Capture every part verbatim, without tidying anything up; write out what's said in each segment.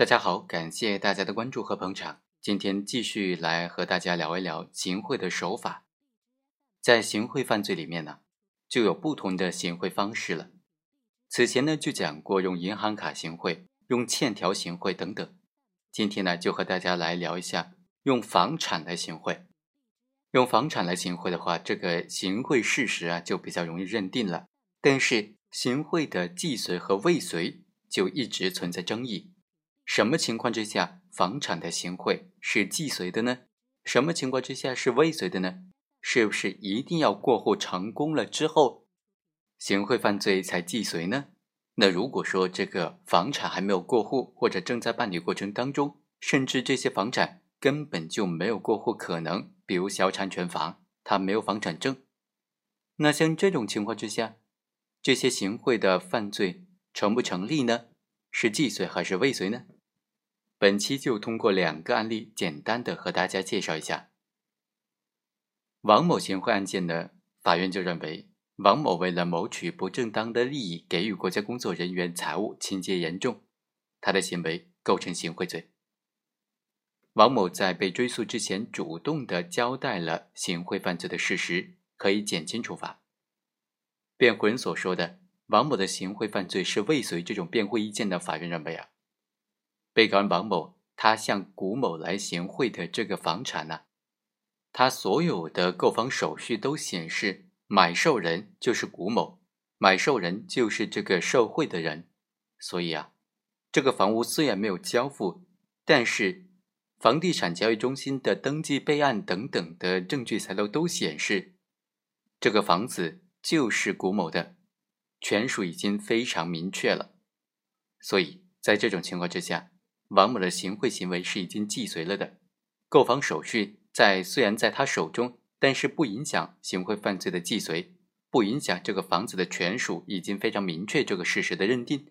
大家好，感谢大家的关注和捧场。今天继续来和大家聊一聊行贿的手法。在行贿犯罪里面呢，就有不同的行贿方式了。此前呢就讲过用银行卡行贿、用欠条行贿等等。今天呢就和大家来聊一下用房产来行贿。用房产来行贿的话，这个行贿事实啊就比较容易认定了，但是行贿的既遂和未遂就一直存在争议。什么情况之下房产的行贿是既遂的呢？什么情况之下是未遂的呢？是不是一定要过户成功了之后行贿犯罪才既遂呢？那如果说这个房产还没有过户，或者正在办理过程当中，甚至这些房产根本就没有过户可能，比如小产权房它没有房产证，那像这种情况之下，这些行贿的犯罪成不成立呢？是既遂还是未遂呢？本期就通过两个案例简单的和大家介绍一下。王某行贿案件呢，法院就认为王某为了谋取不正当的利益，给予国家工作人员财物，情节严重，他的行为构成行贿罪。王某在被追诉之前主动的交代了行贿犯罪的事实，可以减轻处罚。辩护人所说的王某的行贿犯罪是未遂这种辩护意见的，法院认为啊，被告人王某他向古某来行贿的这个房产呢、啊，他所有的购房手续都显示买受人就是古某，买受人就是这个受贿的人，所以啊，这个房屋虽然没有交付，但是房地产交易中心的登记备案等等的证据材料都显示，这个房子就是古某的，权属已经非常明确了，所以在这种情况之下，王某的行贿行为是已经既遂了的。购房手续在虽然在他手中，但是不影响行贿犯罪的既遂，不影响这个房子的权属已经非常明确这个事实的认定。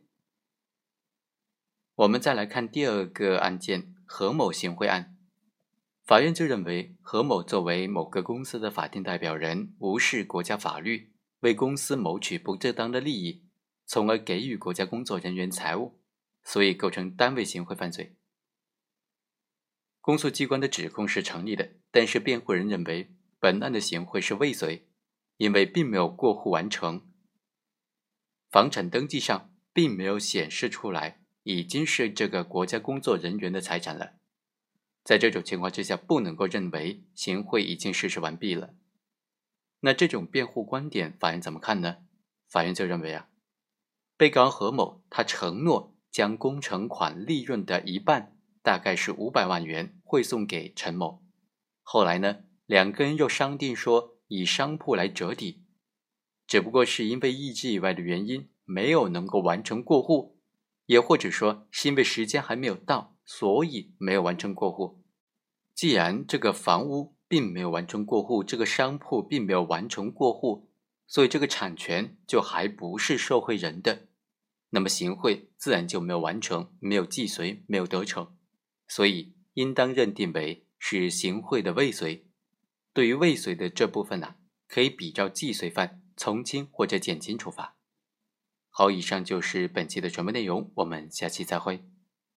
我们再来看第二个案件，何某行贿案。法院就认为何某作为某个公司的法定代表人，无视国家法律，为公司谋取不正当的利益，从而给予国家工作人员财物，所以构成单位行贿犯罪。公诉机关的指控是成立的，但是辩护人认为本案的行贿是未遂，因为并没有过户完成，房产登记上并没有显示出来已经是这个国家工作人员的财产了。在这种情况之下，不能够认为行贿已经实施完毕了。那这种辩护观点法院怎么看呢？法院就认为啊，被告人何某他承诺将工程款利润的一半，大概是五百万元，汇送给陈某。后来呢，两个人又商定说以商铺来折抵，只不过是因为意志以外的原因没有能够完成过户，也或者说是因为时间还没有到，所以没有完成过户。既然这个房屋并没有完成过户，这个商铺并没有完成过户，所以这个产权就还不是受贿人的，那么行贿自然就没有完成，没有既遂，没有得逞，所以应当认定为是行贿的未遂。对于未遂的这部分呢、啊，可以比照既遂犯从轻或者减轻处罚。好，以上就是本期的全部内容，我们下期再会。